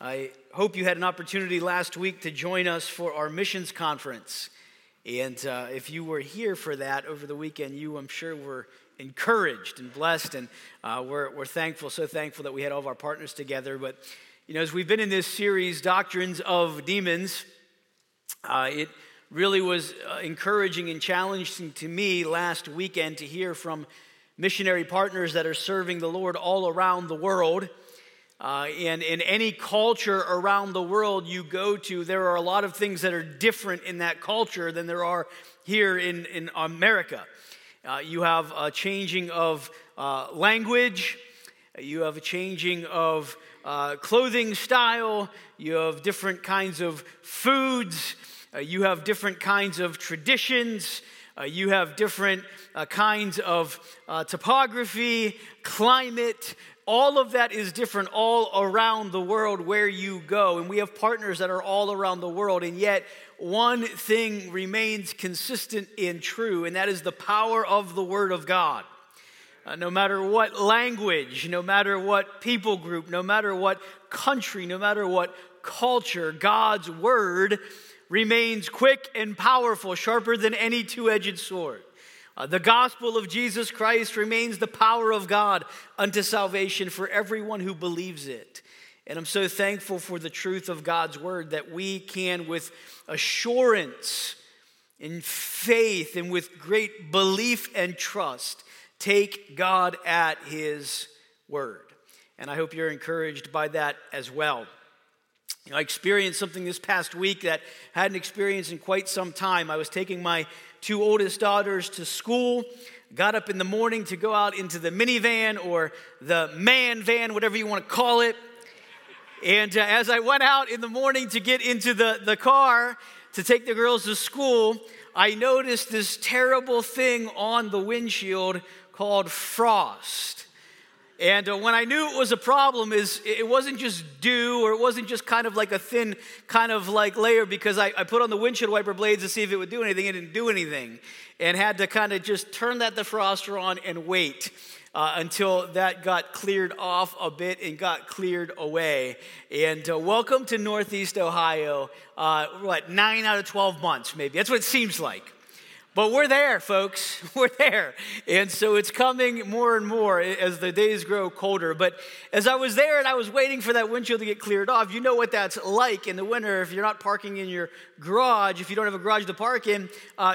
I hope you had an opportunity last week to join us for our missions conference. And if you were here for that over the weekend, you, I'm sure, were encouraged and blessed. And we're thankful, so thankful that we had all of our partners together. But, you know, as we've been in this series, Doctrines of Demons, it really was encouraging and challenging to me last weekend to hear from missionary partners that are serving the Lord all around the world. And in any culture around the world you go to, there are a lot of things that are different in that culture than there are here in America. You have a changing of language. You have a changing of clothing style. You have different kinds of foods. You have different kinds of traditions. You have different kinds of topography, climate. All of that is different all around the world where you go. And we have partners that are all around the world. And yet, one thing remains consistent and true, and that is the power of the Word of God. No matter what language, no matter what people group, no matter what country, no matter what culture, God's Word remains quick and powerful, sharper than any two-edged sword. The gospel of Jesus Christ remains the power of God unto salvation for everyone who believes it. And I'm so thankful for the truth of God's word that we can, with assurance and faith and with great belief and trust, take God at his word. And I hope you're encouraged by that as well. You know, I experienced something this past week that I hadn't experienced in quite some time. I was taking my two oldest daughters to school, got up in the morning to go out into the minivan or the man van, whatever you want to call it. And as I went out in the morning to get into the car to take the girls to school, I noticed this terrible thing on the windshield called frost. And when I knew it was a problem, is it wasn't just dew, or it wasn't just kind of like a thin kind of like layer, because I put on the windshield wiper blades to see if it would do anything. It didn't do anything, and had to kind of just turn that defroster on and wait until that got cleared off a bit and got cleared away. And welcome to Northeast Ohio, 9 out of 12 months maybe. That's what it seems like. But we're there, folks. We're there. And so it's coming more and more as the days grow colder. But as I was there and I was waiting for that windshield to get cleared off, you know what that's like in the winter. If you're not parking in your garage, if you don't have a garage to park in,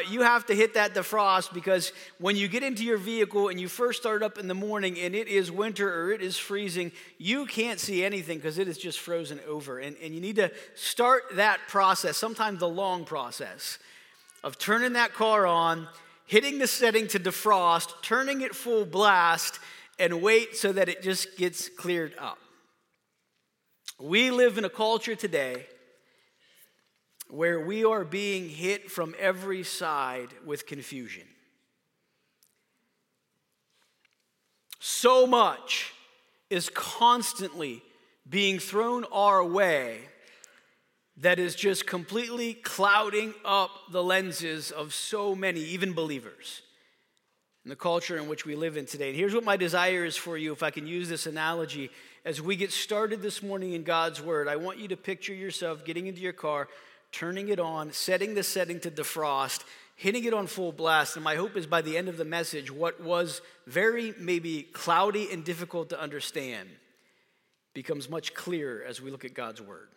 you have to hit that defrost, because when you get into your vehicle and you first start up in the morning and it is winter or it is freezing, you can't see anything because it is just frozen over. And you need to start that process, sometimes the long process, of turning that car on, hitting the setting to defrost, turning it full blast, and wait so that it just gets cleared up. We live in a culture today where we are being hit from every side with confusion. So much is constantly being thrown our way that is just completely clouding up the lenses of so many, even believers, in the culture in which we live in today. And here's what my desire is for you, if I can use this analogy. As we get started this morning in God's Word, I want you to picture yourself getting into your car, turning it on, setting the setting to defrost, hitting it on full blast. And my hope is by the end of the message, what was very maybe cloudy and difficult to understand becomes much clearer as we look at God's Word.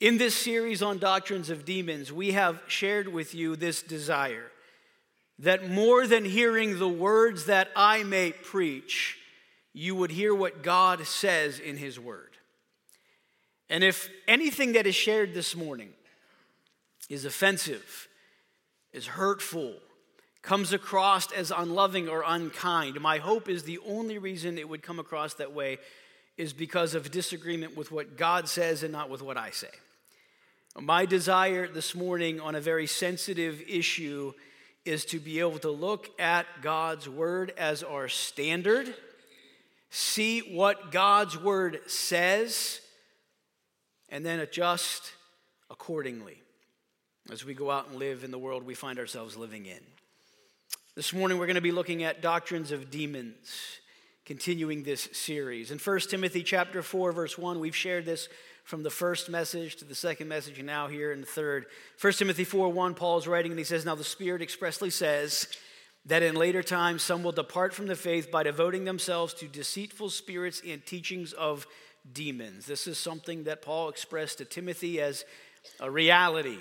In this series on Doctrines of Demons, we have shared with you this desire that more than hearing the words that I may preach, you would hear what God says in his word. And if anything that is shared this morning is offensive, is hurtful, comes across as unloving or unkind, my hope is the only reason it would come across that way is because of disagreement with what God says and not with what I say. My desire this morning on a very sensitive issue is to be able to look at God's word as our standard, see what God's word says, and then adjust accordingly as we go out and live in the world we find ourselves living in. This morning we're going to be looking at Doctrines of Demons. continuing this series. In 1 Timothy chapter 4, verse 1, we've shared this from the first message to the second message, and now here in the third. 1 Timothy 4, 1, Paul's writing, and he says, "Now the Spirit expressly says that in later times some will depart from the faith by devoting themselves to deceitful spirits and teachings of demons." This is something that Paul expressed to Timothy as a reality,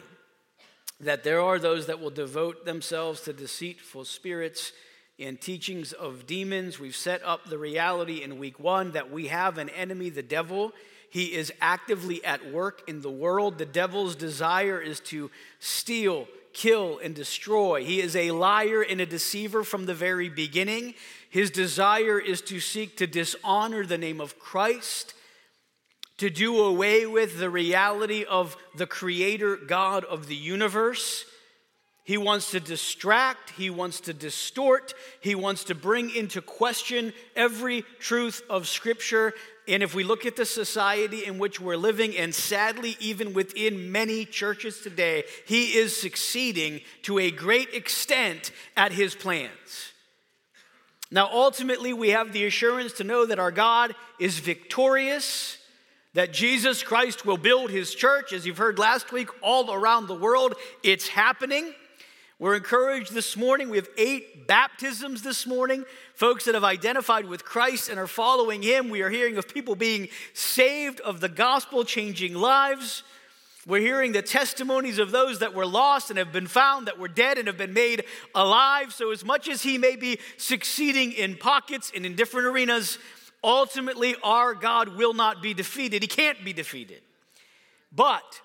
that there are those that will devote themselves to deceitful spirits and teachings of demons. We've set up the reality in week one that we have an enemy, the devil. He is actively at work in the world. The devil's desire is to steal, kill, and destroy. He is a liar and a deceiver from the very beginning. His desire is to seek to dishonor the name of Christ, to do away with the reality of the Creator God of the universe. He wants to distract, he wants to distort, he wants to bring into question every truth of Scripture. And if we look at the society in which we're living, and sadly even within many churches today, he is succeeding to a great extent at his plans. Now ultimately we have the assurance to know that our God is victorious, that Jesus Christ will build his church. As you've heard last week, all around the world, it's happening. We're encouraged this morning. We have 8 baptisms this morning. Folks that have identified with Christ and are following him. We are hearing of people being saved, of the gospel changing lives. We're hearing the testimonies of those that were lost and have been found, that were dead and have been made alive. So as much as he may be succeeding in pockets and in different arenas, ultimately our God will not be defeated. He can't be defeated. But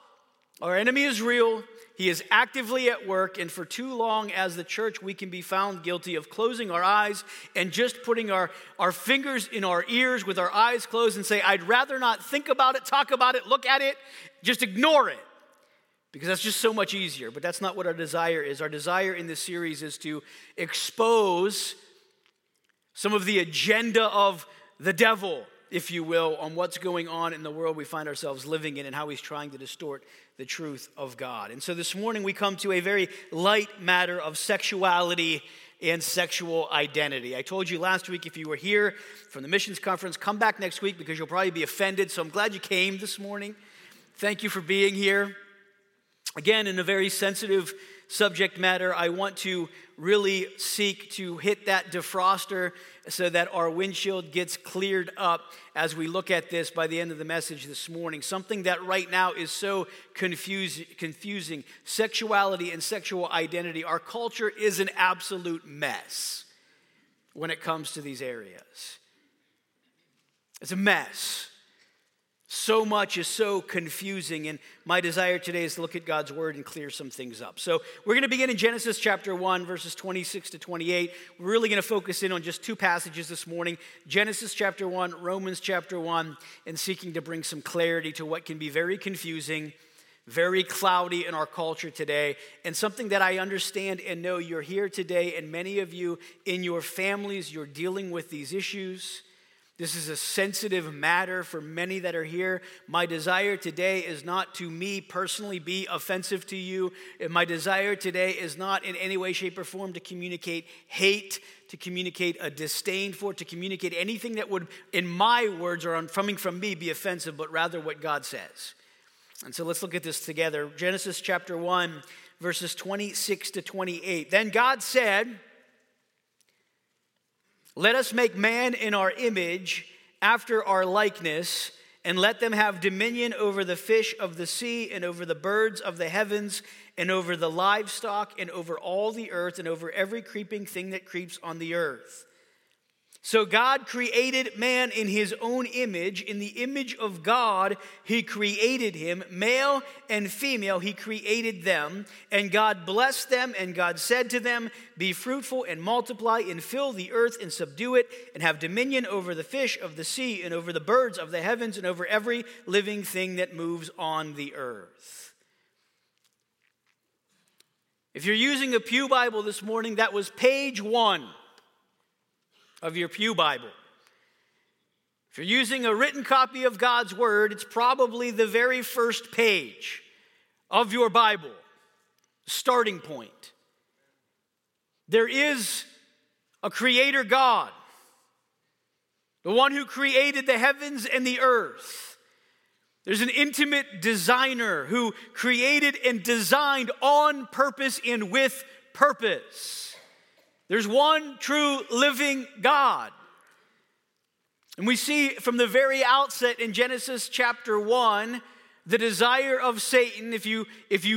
our enemy is real. He is actively at work, and for too long as the church, we can be found guilty of closing our eyes and just putting our fingers in our ears with our eyes closed and say, I'd rather not think about it, talk about it, look at it, just ignore it, because that's just so much easier. But that's not what our desire is. Our desire in this series is to expose some of the agenda of the devil, if you will, on what's going on in the world we find ourselves living in and how he's trying to distort the truth of God. And so this morning we come to a very light matter of sexuality and sexual identity. I told you last week, if you were here from the missions conference, come back next week because you'll probably be offended. So I'm glad you came this morning. Thank you for being here. Again, in a very sensitive subject matter, I want to really seek to hit that defroster so that our windshield gets cleared up as we look at this by the end of the message this morning. Something that right now is so confusing. Sexuality and sexual identity. Our culture is an absolute mess when it comes to these areas. It's a mess. So much is so confusing, and my desire today is to look at God's word and clear some things up. So we're going to begin in Genesis chapter 1, verses 26 to 28. We're really going to focus in on just 2 passages this morning, Genesis chapter 1, Romans chapter 1, and seeking to bring some clarity to what can be very confusing, very cloudy in our culture today, and something that I understand and know you're here today, and many of you in your families, you're dealing with these issues. This is a sensitive matter for many that are here. My desire today is not to me personally be offensive to you. My desire today is not in any way, shape, or form to communicate hate, to communicate a disdain for, to communicate anything that would, in my words or coming from me, be offensive, but rather what God says. And so let's look at this together. Genesis chapter 1, verses 26 to 28. Then God said, "Let us make man in our image, after our likeness, and let them have dominion over the fish of the sea, and over the birds of the heavens, and over the livestock, and over all the earth, and over every creeping thing that creeps on the earth." So God created man in his own image. In the image of God, he created him. Male and female, he created them. And God blessed them, and God said to them, "Be fruitful and multiply and fill the earth and subdue it, and have dominion over the fish of the sea and over the birds of the heavens and over every living thing that moves on the earth." If you're using a Pew Bible this morning, that was page 1. Of your Pew Bible. If you're using a written copy of God's Word, it's probably the very first page of your Bible, starting point. There is a Creator God. the one who created the heavens and the earth. There's an intimate designer who created and designed on purpose and with purpose. There's one true living God. And we see from the very outset in Genesis chapter 1, the desire of Satan. If you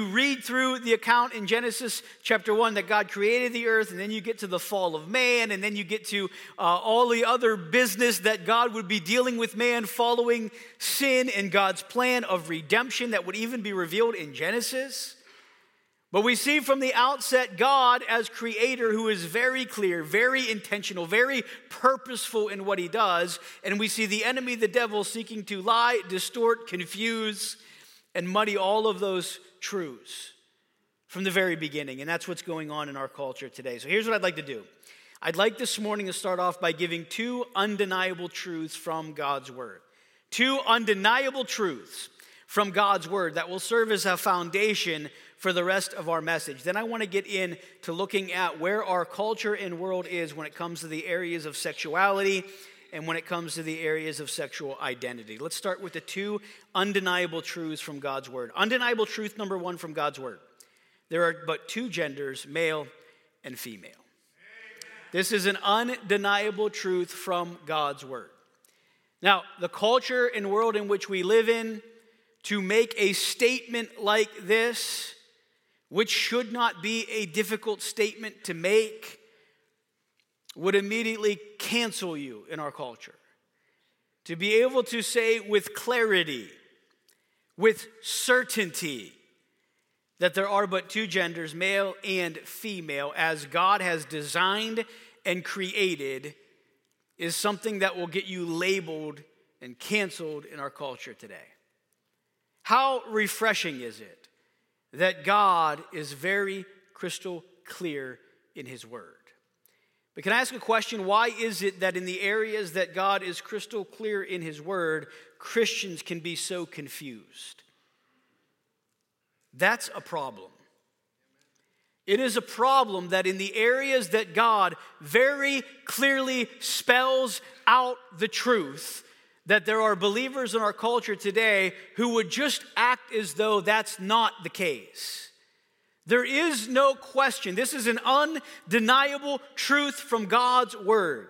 read through the account in Genesis chapter 1 that God created the earth, and then you get to the fall of man, and then you get to all the other business that God would be dealing with man following sin and God's plan of redemption that would even be revealed in Genesis. But we see from the outset God as creator who is very clear, very intentional, very purposeful in what he does. And we see the enemy, the devil, seeking to lie, distort, confuse, and muddy all of those truths from the very beginning. And that's what's going on in our culture today. So here's what I'd like to do. I'd like this morning to start off by giving two undeniable truths from God's word. Two undeniable truths from God's word that will serve as a foundation for the rest of our message. Then I want to get into looking at where our culture and world is when it comes to the areas of sexuality and when it comes to the areas of sexual identity. Let's start with the two undeniable truths from God's word. Undeniable truth number one from God's word: there are but two genders, male and female. Amen. This is an undeniable truth from God's word. Now, the culture and world in which we live in, to make a statement like this, which should not be a difficult statement to make, would immediately cancel you in our culture. To be able to say with clarity, with certainty, that there are but two genders, male and female, as God has designed and created, is something that will get you labeled and canceled in our culture today. How refreshing is it that God is very crystal clear in his word? But can I ask a question? Why is it that in the areas that God is crystal clear in his word, Christians can be so confused? That's a problem. It is a problem that in the areas that God very clearly spells out the truth, that there are believers in our culture today who would just act as though that's not the case. There is no question. This is an undeniable truth from God's word.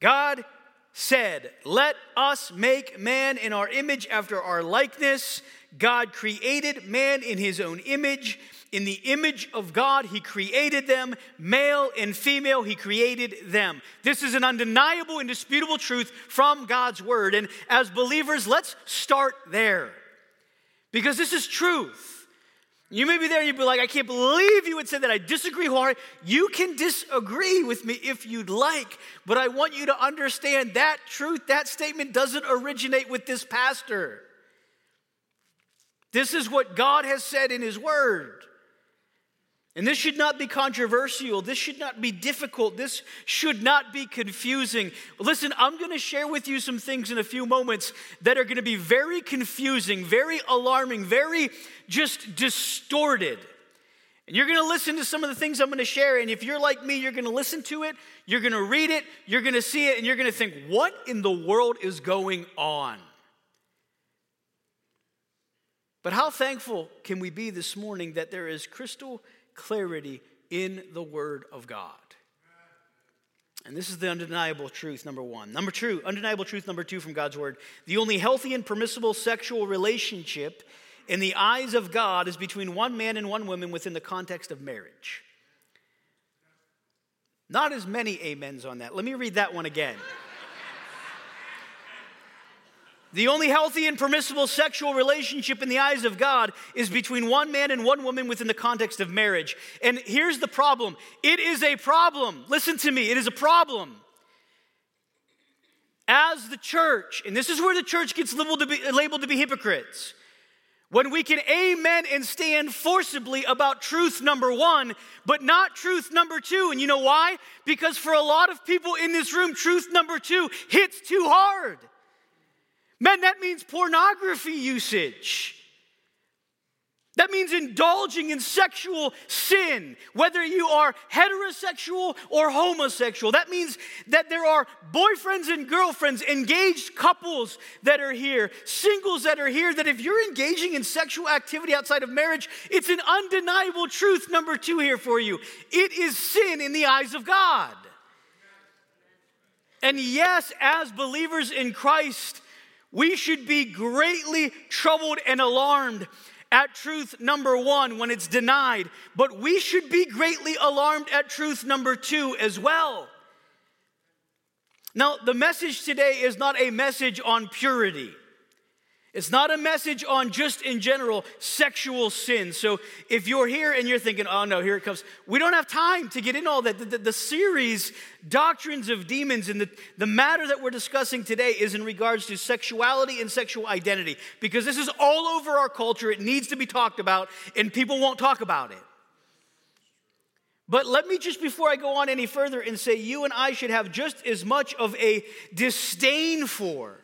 God said, "Let us make man in our image after our likeness." God created man in his own image. In the image of God, he created them. Male and female, he created them. This is an undeniable, indisputable truth from God's word. And as believers, let's start there, because this is truth. You may be there and you'd be like, "I can't believe you would say that. I disagree wholeheartedly." You can disagree with me if you'd like, but I want you to understand that truth, that statement doesn't originate with this pastor. This is what God has said in his word. And this should not be controversial. This should not be difficult. This should not be confusing. Listen, I'm going to share with you some things in a few moments that are going to be very confusing, very alarming, very just distorted. And you're going to listen to some of the things I'm going to share. And if you're like me, you're going to listen to it, you're going to read it, you're going to see it, and you're going to think, what in the world is going on? But how thankful can we be this morning that there is crystal clarity in the word of God? And this is the undeniable truth number one. Undeniable truth number two from God's word: the only healthy and permissible sexual relationship in the eyes of God is between one man and one woman within the context of marriage. Not as many amens on that. Let me read that one again. The only healthy and permissible sexual relationship in the eyes of God is between one man and one woman within the context of marriage. And here's the problem. It is a problem. Listen to me. It is a problem. As the church, and this is where the church gets labeled to be hypocrites, when we can amen and stand forcibly about truth number one, but not truth number two. And you know why? Because for a lot of people in this room, truth number two hits too hard. Man, that means pornography usage. That means indulging in sexual sin, whether you are heterosexual or homosexual. That means that there are boyfriends and girlfriends, engaged couples that are here, singles that are here, that if you're engaging in sexual activity outside of marriage, it's an undeniable truth, number two here for you. It is sin in the eyes of God. And yes, as believers in Christ, we should be greatly troubled and alarmed at truth number one when it's denied, but we should be greatly alarmed at truth number two as well. Now, the message today is not a message on purity. It's not a message on just in general sexual sin. So if you're here and you're thinking, oh no, here it comes. We don't have time to get into all that. The series, Doctrines of Demons, and the matter that we're discussing today is in regards to sexuality and sexual identity. Because this is all over our culture. It needs to be talked about and people won't talk about it. But let me just, before I go on any further, and say you and I should have just as much of a disdain for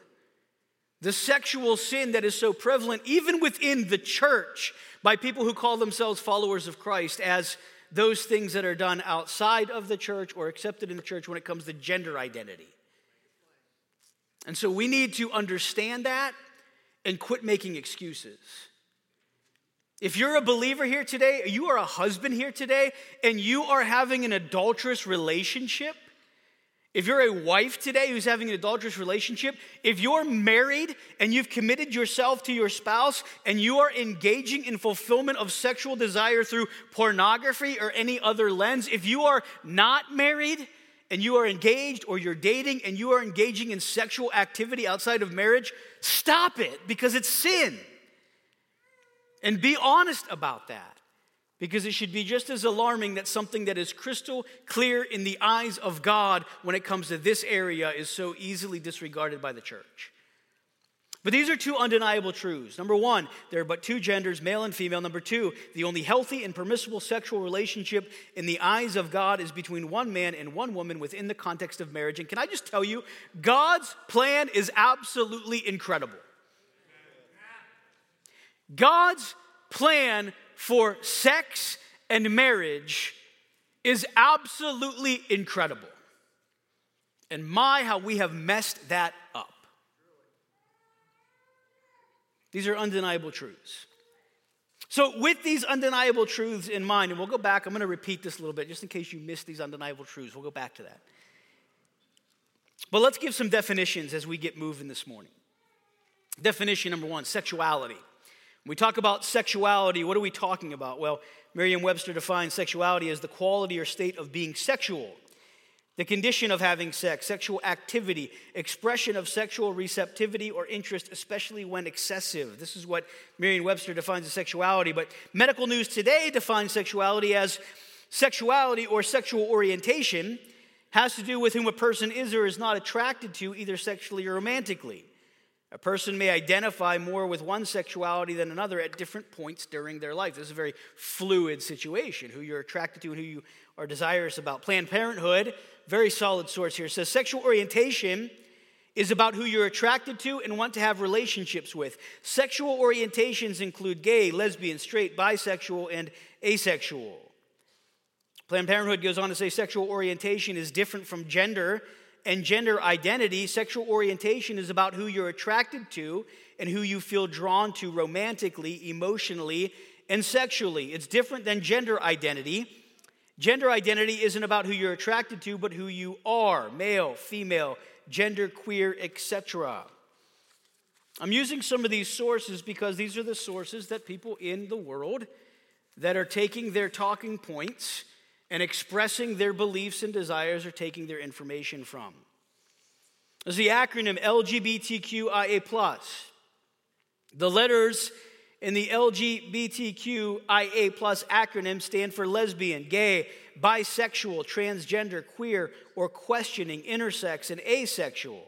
the sexual sin that is so prevalent, even within the church, by people who call themselves followers of Christ, as those things that are done outside of the church or accepted in the church when it comes to gender identity. And so we need to understand that and quit making excuses. If you're a believer here today, you are a husband here today, and you are having an adulterous relationship, if you're a wife today who's having an adulterous relationship, if you're married and you've committed yourself to your spouse and you are engaging in fulfillment of sexual desire through pornography or any other lens, if you are not married and you are engaged or you're dating and you are engaging in sexual activity outside of marriage, stop it because it's sin. And be honest about that. Because it should be just as alarming that something that is crystal clear in the eyes of God when it comes to this area is so easily disregarded by the church. But these are two undeniable truths. Number one, there are but two genders, male and female. Number two, the only healthy and permissible sexual relationship in the eyes of God is between one man and one woman within the context of marriage. And can I just tell you, God's plan is absolutely incredible. God's plan for sex and marriage is absolutely incredible. And my, how we have messed that up. These are undeniable truths. So with these undeniable truths in mind, and we'll go back, I'm going to repeat this a little bit just in case you missed these undeniable truths. We'll go back to that. But let's give some definitions as we get moving this morning. Definition number one, sexuality. When we talk about sexuality, what are we talking about? Well, Merriam-Webster defines sexuality as the quality or state of being sexual, the condition of having sex, sexual activity, expression of sexual receptivity or interest, especially when excessive. This is what Merriam-Webster defines as sexuality. But Medical News Today defines sexuality as sexuality or sexual orientation has to do with whom a person is or is not attracted to, either sexually or romantically. A person may identify more with one sexuality than another at different points during their life. This is a very fluid situation, who you're attracted to and who you are desirous about. Planned Parenthood, very solid source here, says sexual orientation is about who you're attracted to and want to have relationships with. Sexual orientations include gay, lesbian, straight, bisexual, and asexual. Planned Parenthood goes on to say sexual orientation is different from gender and gender identity. Sexual orientation is about who you're attracted to and who you feel drawn to romantically, emotionally, and sexually. It's different than gender identity. Gender identity isn't about who you're attracted to, but who you are, male, female, gender, queer, etc. I'm using some of these sources because these are the sources that people in the world that are taking their talking points and expressing their beliefs and desires or taking their information from. There's the acronym LGBTQIA+. The letters in the LGBTQIA+ acronym stand for lesbian, gay, bisexual, transgender, queer, or questioning, intersex, and asexual.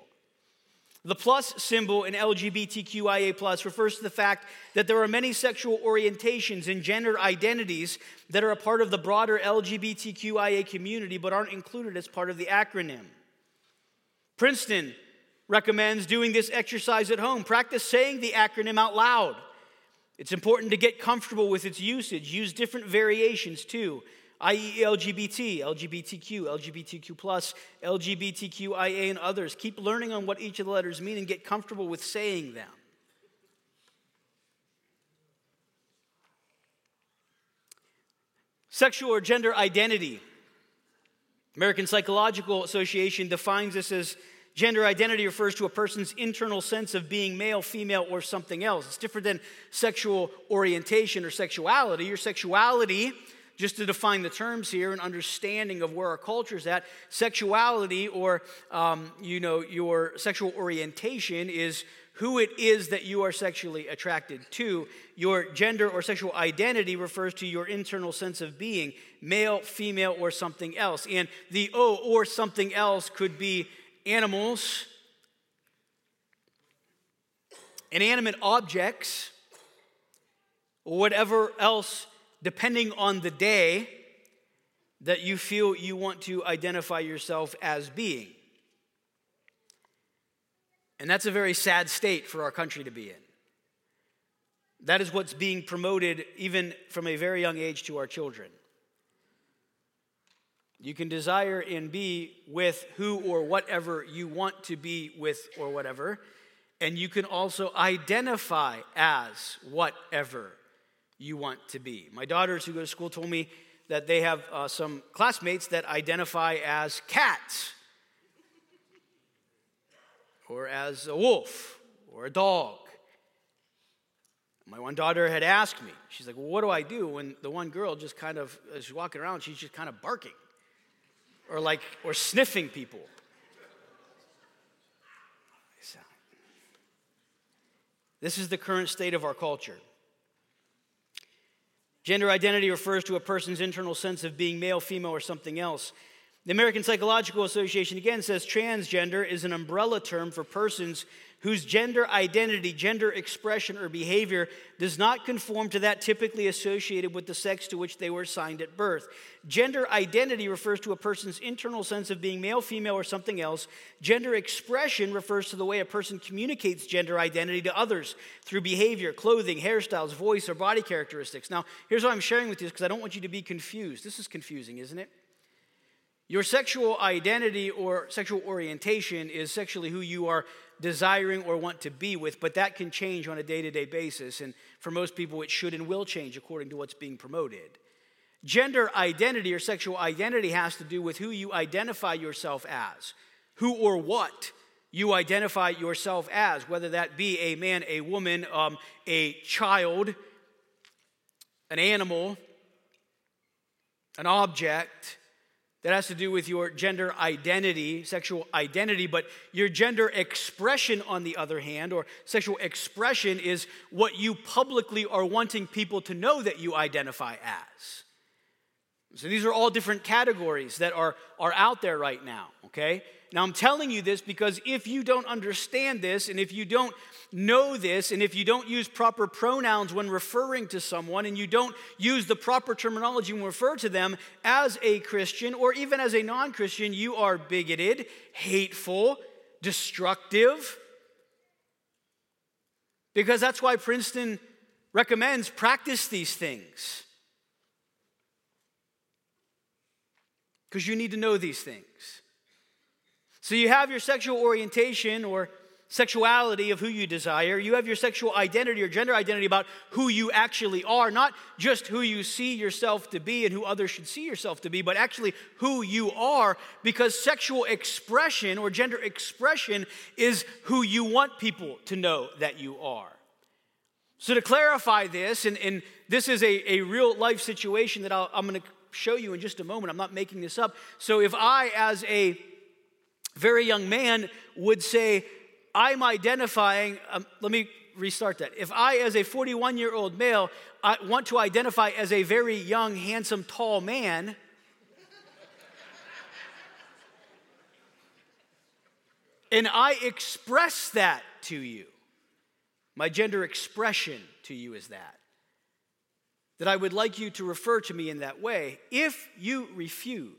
The plus symbol in LGBTQIA+ refers to the fact that there are many sexual orientations and gender identities that are a part of the broader LGBTQIA community but aren't included as part of the acronym. Princeton recommends doing this exercise at home. Practice saying the acronym out loud. It's important to get comfortable with its usage. Use different variations too, i.e. LGBT, LGBTQ, LGBTQ+, LGBTQIA, and others. Keep learning on what each of the letters mean and get comfortable with saying them. Sexual or gender identity. American Psychological Association defines this as gender identity refers to a person's internal sense of being male, female, or something else. It's different than sexual orientation or sexuality. Your sexuality, just to define the terms here and understanding of where our culture is at, sexuality or your sexual orientation is who it is that you are sexually attracted to. Your gender or sexual identity refers to your internal sense of being male, female, or something else. And the O or something else could be animals, inanimate objects, or whatever else, depending on the day, that you feel you want to identify yourself as being. And that's a very sad state for our country to be in. That is what's being promoted even from a very young age to our children. You can desire and be with who or whatever you want to be with or whatever. And you can also identify as whatever you want to be. My daughters who go to school told me that they have some classmates that identify as cats or as a wolf or a dog. My one daughter had asked me, she's like, well, what do I do when the one girl just kind of, as she's walking around, she's just kind of barking? Or sniffing people. This is the current state of our culture. Gender identity refers to a person's internal sense of being male, female, or something else. The American Psychological Association again says transgender is an umbrella term for persons whose gender identity, gender expression, or behavior does not conform to that typically associated with the sex to which they were assigned at birth. Gender identity refers to a person's internal sense of being male, female, or something else. Gender expression refers to the way a person communicates gender identity to others through behavior, clothing, hairstyles, voice, or body characteristics. Now, here's what I'm sharing with you because I don't want you to be confused. This is confusing, isn't it? Your sexual identity or sexual orientation is sexually who you are desiring or want to be with, but that can change on a day-to-day basis, and for most people it should and will change according to what's being promoted. Gender identity or sexual identity has to do with who you identify yourself as, who or what you identify yourself as, whether that be a man, a woman, a child, an animal, an object. That has to do with your gender identity, sexual identity, but your gender expression, on the other hand, or sexual expression is what you publicly are wanting people to know that you identify as. So these are all different categories that are out there right now, okay? Now I'm telling you this because if you don't understand this, and if you don't know this, and if you don't use proper pronouns when referring to someone, and you don't use the proper terminology when refer to them, as a Christian or even as a non-Christian, you are bigoted, hateful, destructive. Because that's why Princeton recommends practice these things. Because you need to know these things. So you have your sexual orientation or sexuality of who you desire. You have your sexual identity or gender identity about who you actually are, not just who you see yourself to be and who others should see yourself to be, but actually who you are, because sexual expression or gender expression is who you want people to know that you are. So to clarify this, and this is a real life situation that I'm going to show you in just a moment. I'm not making this up. So if I, as a very young man, would say, I'm identifying, let me restart that. If I, as a 41-year-old male, I want to identify as a very young, handsome, tall man, and I express that to you, my gender expression to you is that I would like you to refer to me in that way. If you refuse,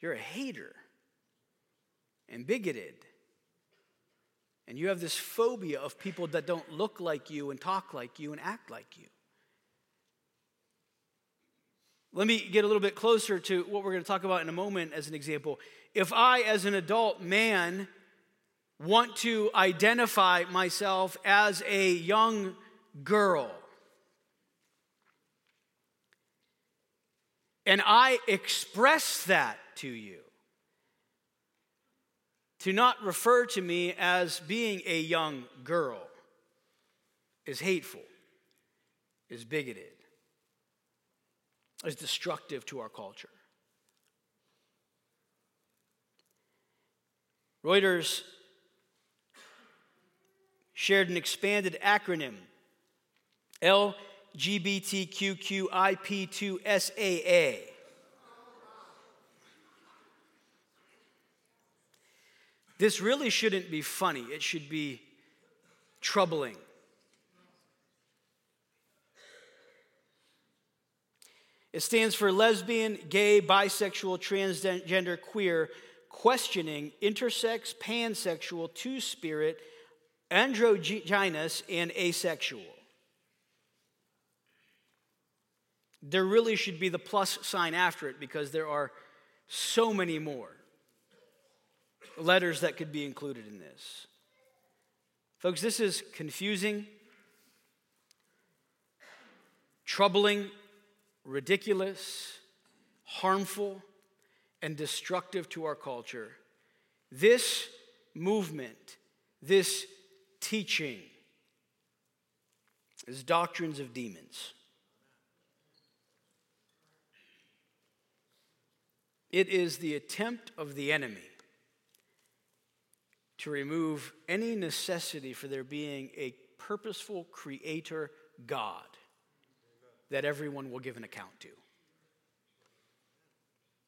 you're a hater and bigoted And you have this phobia of people that don't look like you and talk like you and act like you. Let me get a little bit closer to what we're going to talk about in a moment as an example. If I, as an adult man, want to identify myself as a young girl, and I express that to you, to not refer to me as being a young girl is hateful, is bigoted, is destructive to our culture. Reuters shared an expanded acronym, LGBTQIP2SAA. This really shouldn't be funny. It should be troubling. It stands for lesbian, gay, bisexual, transgender, queer, questioning, intersex, pansexual, two-spirit, androgynous, and asexual. There really should be the plus sign after it because there are so many more letters that could be included in this. Folks, this is confusing, troubling, ridiculous, harmful, and destructive to our culture. This movement, this teaching, is doctrines of demons. It is the attempt of the enemy to remove any necessity for there being a purposeful creator God that everyone will give an account to.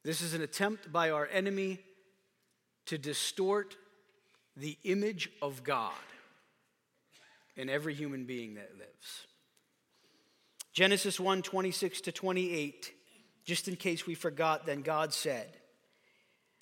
This is an attempt by our enemy to distort the image of God in every human being that lives. Genesis 1, 26 to 28, just in case we forgot, then God said,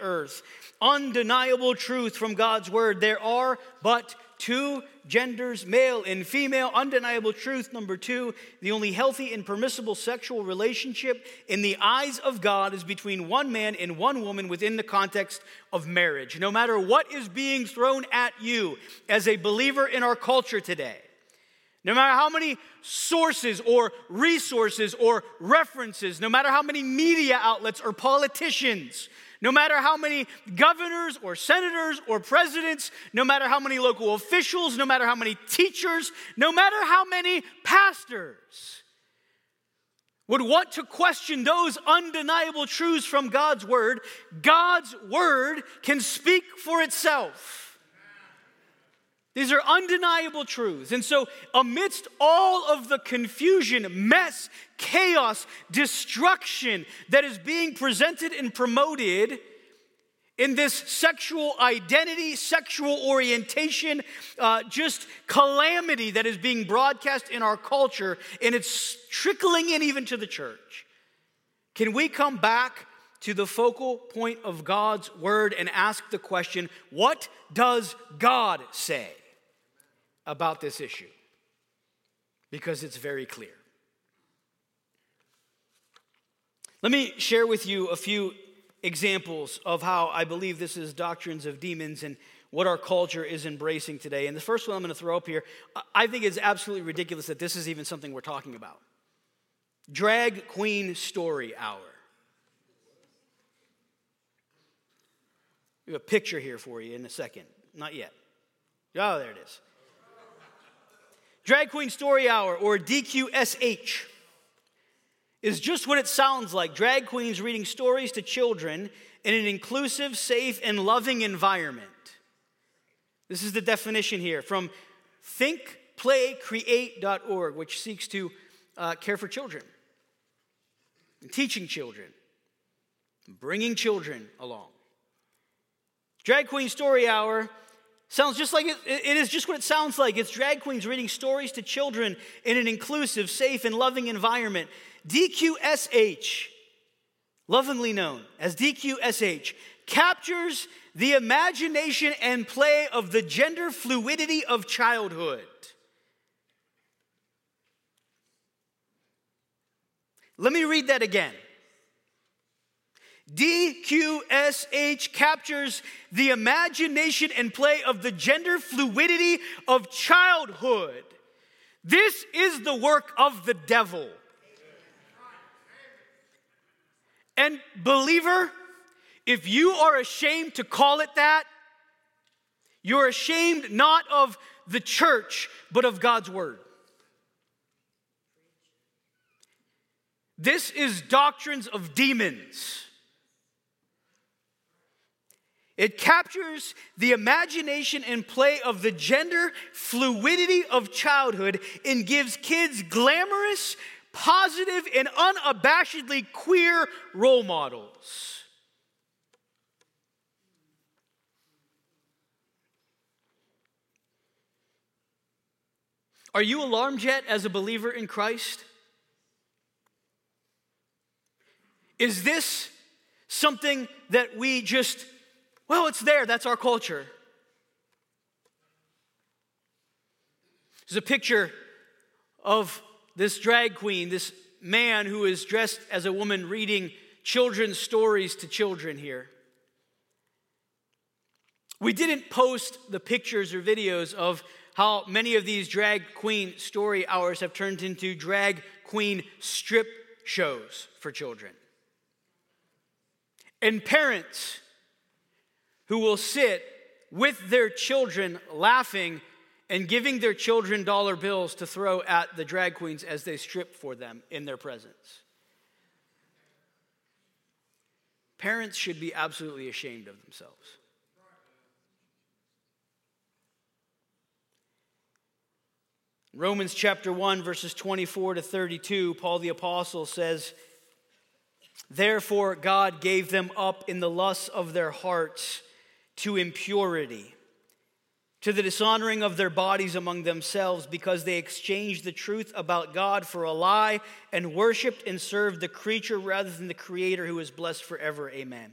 earth." Undeniable truth from God's word. There are but two genders, male and female. Undeniable truth number two, the only healthy and permissible sexual relationship in the eyes of God is between one man and one woman within the context of marriage. No matter what is being thrown at you as a believer in our culture today, no matter how many sources or resources or references, no matter how many media outlets or politicians, no matter how many governors or senators or presidents, no matter how many local officials, no matter how many teachers, no matter how many pastors would want to question those undeniable truths from God's word, God's word can speak for itself. These are undeniable truths. And so amidst all of the confusion, mess, chaos, destruction that is being presented and promoted in this sexual identity, sexual orientation, just calamity that is being broadcast in our culture, and it's trickling in even to the church, can we come back to the focal point of God's word and ask the question, what does God say about this issue? Because it's very clear. Let me share with you a few examples of how I believe this is doctrines of demons and what our culture is embracing today. And the first one I'm going to throw up here, I think it's absolutely ridiculous that this is even something we're talking about. Drag queen story hour. We have a picture here for you in a second. Not yet. Oh, there it is. Drag Queen Story Hour, or DQSH, is just what it sounds like. Drag queens reading stories to children in an inclusive, safe, and loving environment. This is the definition here from thinkplaycreate.org, which seeks to care for children, teaching children, bringing children along. Drag Queen Story Hour sounds just like it is just what it sounds like. It's drag queens reading stories to children in an inclusive, safe, and loving environment. DQSH, lovingly known as DQSH, captures the imagination and play of the gender fluidity of childhood. Let me read that again. DQSH captures the imagination and play of the gender fluidity of childhood. This is the work of the devil. And believer, if you are ashamed to call it that, you're ashamed not of the church, but of God's word. This is doctrines of demons. It captures the imagination and play of the gender fluidity of childhood and gives kids glamorous, positive, and unabashedly queer role models. Are you alarmed yet as a believer in Christ? Is this something that we just... well, it's there. That's our culture. There's a picture of this drag queen, this man who is dressed as a woman reading children's stories to children here. We didn't post the pictures or videos of how many of these drag queen story hours have turned into drag queen strip shows for children. And parents who will sit with their children laughing and giving their children dollar bills to throw at the drag queens as they strip for them in their presence. Parents should be absolutely ashamed of themselves. Romans chapter 1, verses 24 to 32, Paul the Apostle says, "Therefore God gave them up in the lusts of their hearts to impurity, to the dishonoring of their bodies among themselves, because they exchanged the truth about God for a lie and worshiped and served the creature rather than the Creator, who is blessed forever. Amen.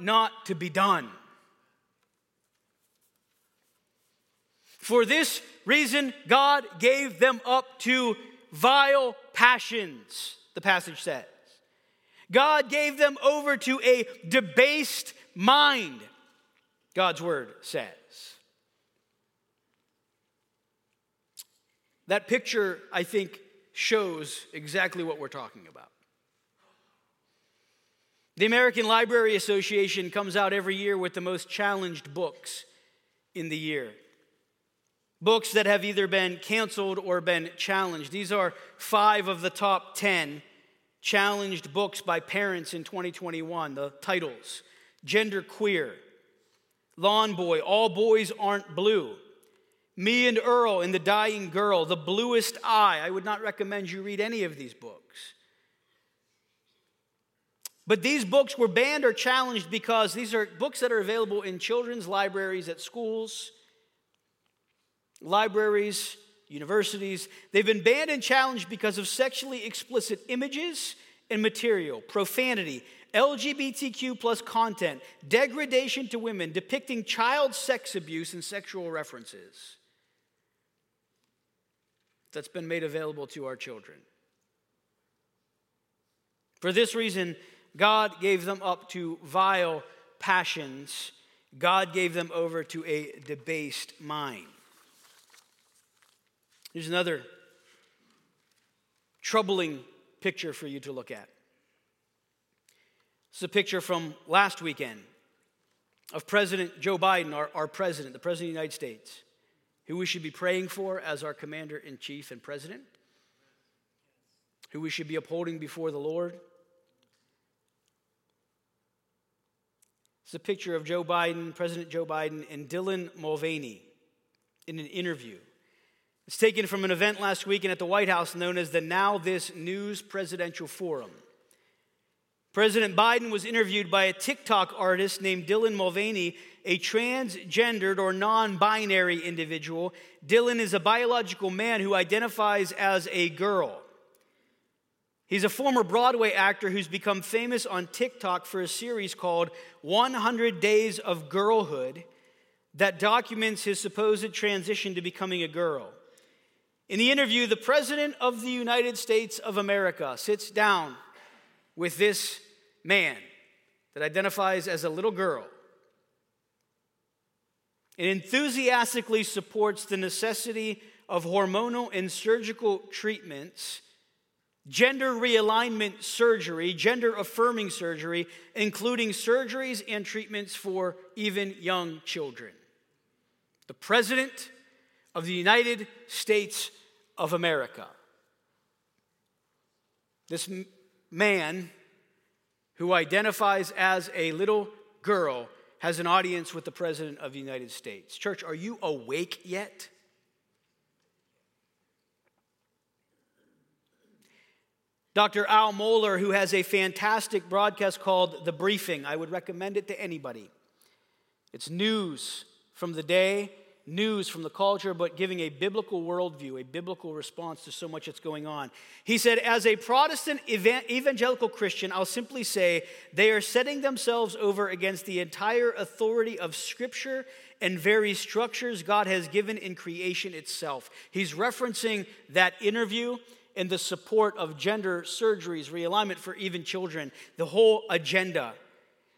not to be done. For this reason, God gave them up to vile passions," the passage says. God gave them over to a debased mind, God's word says. That picture, I think, shows exactly what we're talking about. The American Library Association comes out every year with the most challenged books in the year. Books that have either been canceled or been challenged. These are 5 of the top 10 challenged books by parents in 2021. The titles: Gender Queer, Lawn Boy, All Boys Aren't Blue, Me and Earl and the Dying Girl, The Bluest Eye. I would not recommend you read any of these books. But these books were banned or challenged because these are books that are available in children's libraries at schools, libraries, universities. They've been banned and challenged because of sexually explicit images and material, profanity, LGBTQ plus content, degradation to women, depicting child sex abuse and sexual references. That's been made available to our children. For this reason, God gave them up to vile passions. God gave them over to a debased mind. Here's another troubling picture for you to look at. It's a picture from last weekend of President Joe Biden, our president, the president of the United States, who we should be praying for as our commander-in-chief and president, who we should be upholding before the Lord. It's a picture of Joe Biden, President Joe Biden, and Dylan Mulvaney in an interview. It's taken from an event last weekend at the White House known as the Now This News Presidential Forum. President Biden was interviewed by a TikTok artist named Dylan Mulvaney, a transgendered or non-binary individual. Dylan is a biological man who identifies as a girl. He's a former Broadway actor who's become famous on TikTok for a series called 100 Days of Girlhood that documents his supposed transition to becoming a girl. In the interview, the President of the United States of America sits down with this man that identifies as a little girl and enthusiastically supports the necessity of hormonal and surgical treatments, gender realignment surgery, gender affirming surgery, including surgeries and treatments for even young children. The President of the United States of America. This man who identifies as a little girl has an audience with the President of the United States. Church, are you awake yet? Dr. Al Mohler, who has a fantastic broadcast called The Briefing, I would recommend it to anybody. It's news from the day, news from the culture, but giving a biblical worldview, a biblical response to so much that's going on. He said, as a Protestant evangelical Christian, I'll simply say they are setting themselves over against the entire authority of Scripture and various structures God has given in creation itself. He's referencing that interview and the support of gender surgeries, realignment for even children, the whole agenda.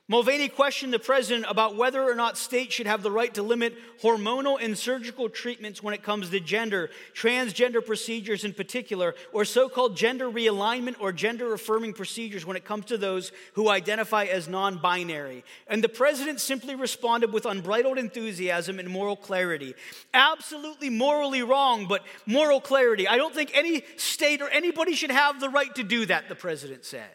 Mulvaney questioned the president about whether or not states should have the right to limit hormonal and surgical treatments when it comes to gender, transgender procedures in particular, or so-called gender realignment or gender-affirming procedures when it comes to those who identify as non-binary. And the president simply responded with unbridled enthusiasm and moral clarity. Absolutely morally wrong, but moral clarity. I don't think any state or anybody should have the right to do that, the president said.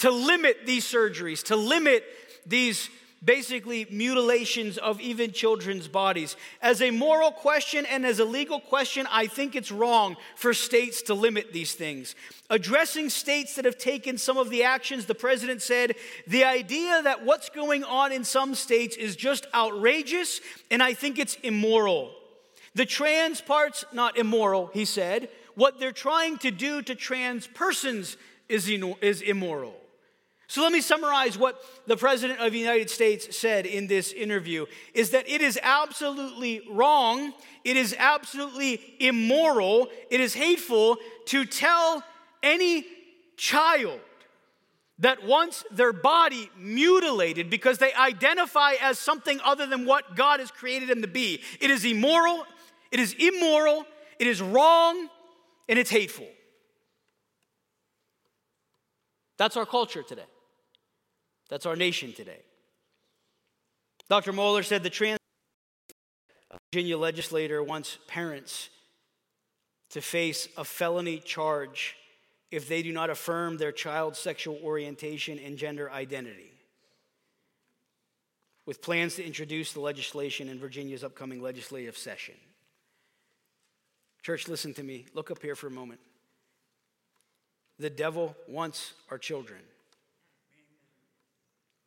To limit these surgeries, to limit these basically mutilations of even children's bodies. As a moral question and as a legal question, I think it's wrong for states to limit these things. Addressing states that have taken some of the actions, the president said, the idea that what's going on in some states is just outrageous, and I think it's immoral. The trans part's not immoral, he said. What they're trying to do to trans persons is immoral. So let me summarize what the President of the United States said in this interview is that it is absolutely wrong, it is absolutely immoral, it is hateful to tell any child that wants their body mutilated because they identify as something other than what God has created them to be. It is immoral, it is immoral, it is wrong, and it's hateful. That's our culture today. That's our nation today. Dr. Mohler said the Virginia legislator wants parents to face a felony charge if they do not affirm their child's sexual orientation and gender identity, with plans to introduce the legislation in Virginia's upcoming legislative session. Church, listen to me. Look up here for a moment. The devil wants our children.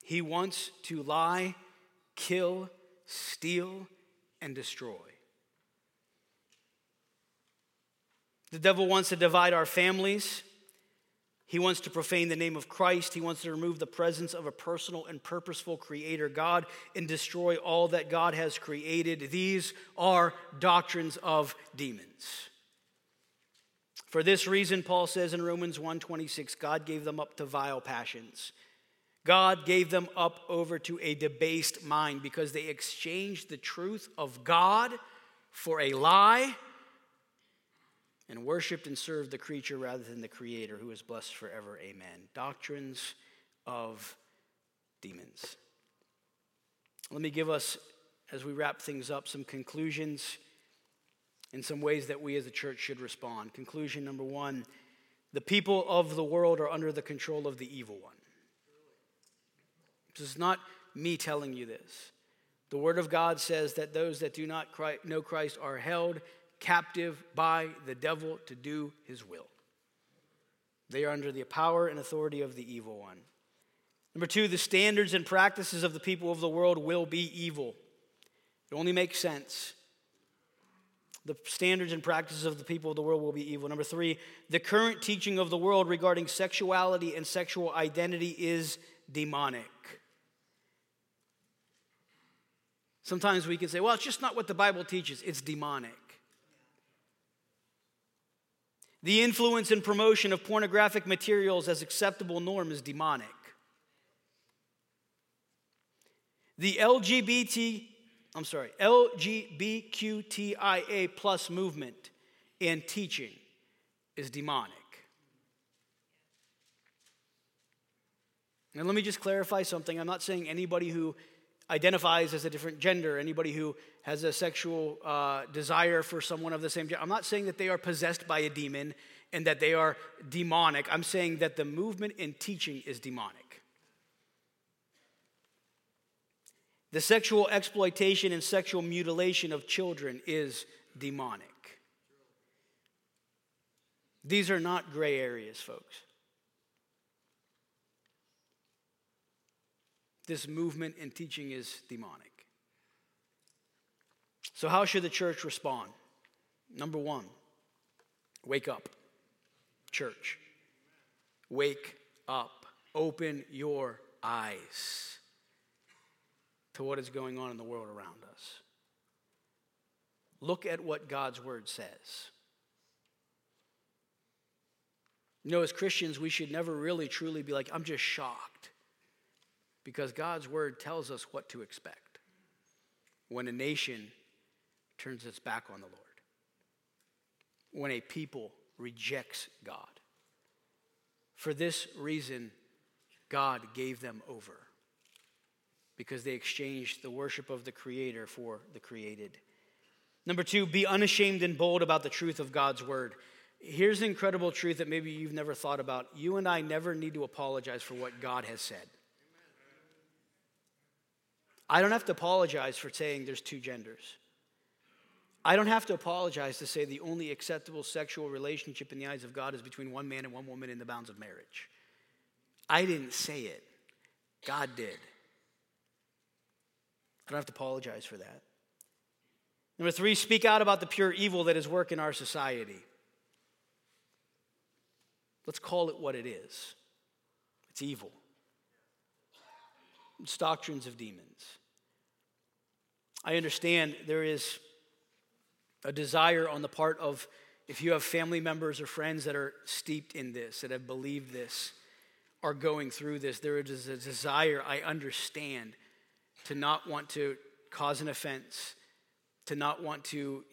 He wants to lie, kill, steal, and destroy. The devil wants to divide our families. He wants to profane the name of Christ. He wants to remove the presence of a personal and purposeful creator God and destroy all that God has created. These are doctrines of demons. For this reason, Paul says in Romans 1:26, God gave them up to vile passions. God gave them up over to a debased mind because they exchanged the truth of God for a lie and worshiped and served the creature rather than the Creator, who is blessed forever. Amen. Doctrines of demons. Let me give us, as we wrap things up, some conclusions and some ways that we as a church should respond. Conclusion number one, the people of the world are under the control of the evil one. This is not me telling you this. The Word of God says that those that do not know Christ are held captive by the devil to do his will. They are under the power and authority of the evil one. Number two, the standards and practices of the people of the world will be evil. It only makes sense. The standards and practices of the people of the world will be evil. Number three, the current teaching of the world regarding sexuality and sexual identity is demonic. Sometimes we can say, well, it's just not what the Bible teaches. It's demonic. The influence and promotion of pornographic materials as acceptable norm is demonic. The LGBTQIA plus movement and teaching is demonic. And let me just clarify something. I'm not saying anybody who identifies as a different gender, anybody who has a sexual desire for someone of the same gender, I'm not saying that they are possessed by a demon and that they are demonic. I'm saying that the movement and teaching is demonic. The sexual exploitation and sexual mutilation of children is demonic. These are not gray areas, folks. This movement and teaching is demonic. So how should the church respond? Number one, wake up. Church, wake up. Open your eyes to what is going on in the world around us. Look at what God's word says. You know, as Christians, we should never really truly be like, I'm just shocked. Because God's word tells us what to expect when a nation turns its back on the Lord, when a people rejects God. For this reason, God gave them over, because they exchanged the worship of the Creator for the created. Number two, be unashamed and bold about the truth of God's word. Here's an incredible truth that maybe you've never thought about. You and I never need to apologize for what God has said. I don't have to apologize for saying there's two genders. I don't have to apologize to say the only acceptable sexual relationship in the eyes of God is between one man and one woman in the bounds of marriage. I didn't say it. God did. I don't have to apologize for that. Number three, speak out about the pure evil that is work in our society. Let's call it what it is. It's evil. It's doctrines of demons. I understand there is a desire on the part of, if you have family members or friends that are steeped in this, that have believed this, are going through this, there is a desire, I understand, to not want to cause an offense, to not want to,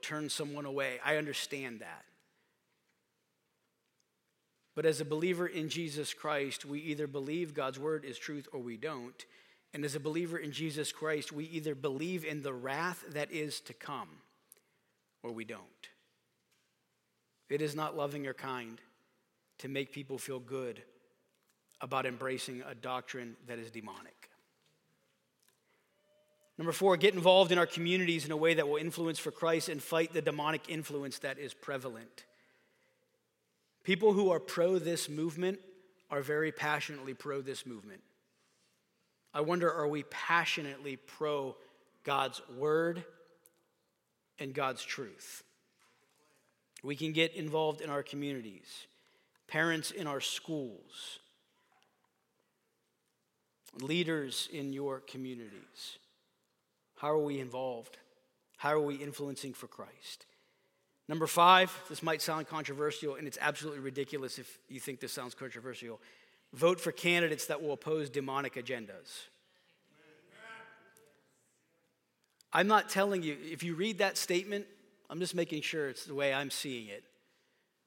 turn someone away. I understand that. But as a believer in Jesus Christ, we either believe God's word is truth or we don't. And as a believer in Jesus Christ, we either believe in the wrath that is to come or we don't. It is not loving or kind to make people feel good about embracing a doctrine that is demonic. Number four, get involved in our communities in a way that will influence for Christ and fight the demonic influence that is prevalent. People who are pro this movement are very passionately pro this movement. I wonder, are we passionately pro God's word and God's truth? We can get involved in our communities, parents in our schools, leaders in your communities. How are we involved? How are we influencing for Christ? Number five, this might sound controversial, and it's absolutely ridiculous if you think this sounds controversial. Vote for candidates that will oppose demonic agendas. I'm not telling you, if you read that statement, I'm just making sure it's the way I'm seeing it.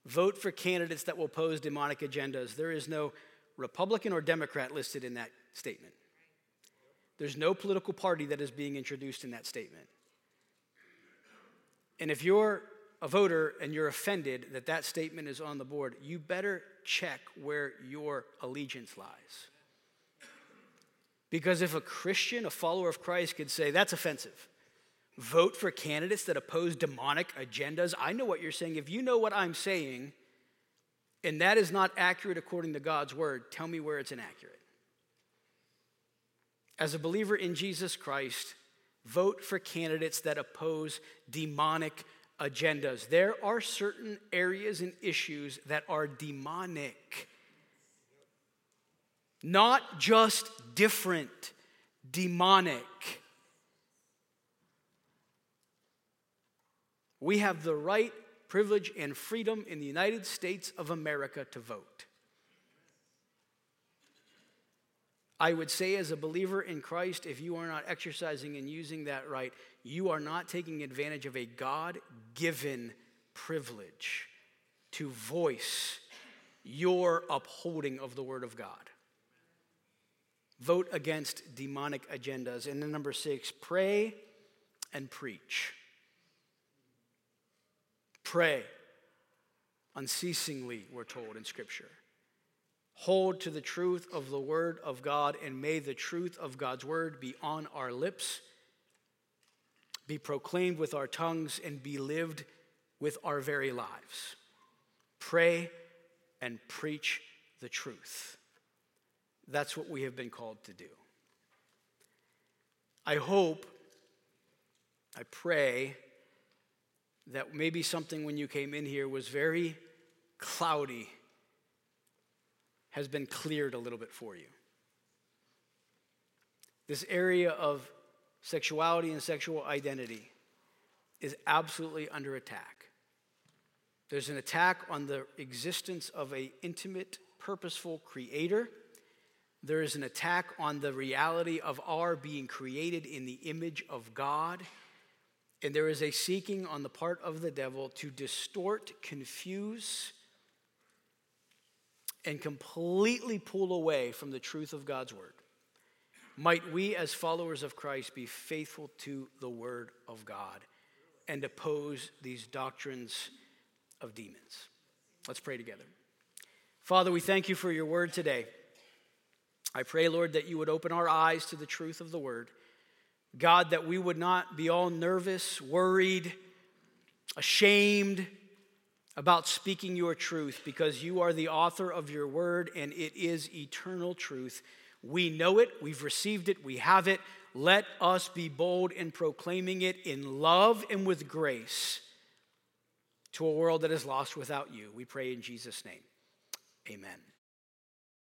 Vote for candidates that will oppose demonic agendas. There is no Republican or Democrat listed in that statement. There's no political party that is being introduced in that statement. And if you're a voter and you're offended that that statement is on the board, you better check where your allegiance lies. Because if a Christian, a follower of Christ, could say, that's offensive. Vote for candidates that oppose demonic agendas. I know what you're saying. If you know what I'm saying, and that is not accurate according to God's word, tell me where it's inaccurate. As a believer in Jesus Christ, vote for candidates that oppose demonic agendas. There are certain areas and issues that are demonic. Not just different, demonic. We have the right, privilege, and freedom in the United States of America to vote. I would say as a believer in Christ, if you are not exercising and using that right, you are not taking advantage of a God-given privilege to voice your upholding of the Word of God. Vote against demonic agendas. And then number 6, pray and preach. Pray unceasingly, we're told in Scripture. Hold to the truth of the Word of God, and may the truth of God's Word be on our lips, be proclaimed with our tongues, and be lived with our very lives. Pray and preach the truth. That's what we have been called to do. I hope, I pray, that maybe something when you came in here was very cloudy has been cleared a little bit for you. This area of sexuality and sexual identity is absolutely under attack. There's an attack on the existence of an intimate, purposeful creator. There is an attack on the reality of our being created in the image of God. And there is a seeking on the part of the devil to distort, confuse, and completely pull away from the truth of God's word. Might we as followers of Christ be faithful to the word of God and oppose these doctrines of demons. Let's pray together. Father, we thank you for your word today. I pray, Lord, that you would open our eyes to the truth of the word. God, that we would not be all nervous, worried, ashamed about speaking your truth, because you are the author of your word and it is eternal truth. We know it, we've received it, we have it. Let us be bold in proclaiming it in love and with grace to a world that is lost without you. We pray in Jesus' name. Amen.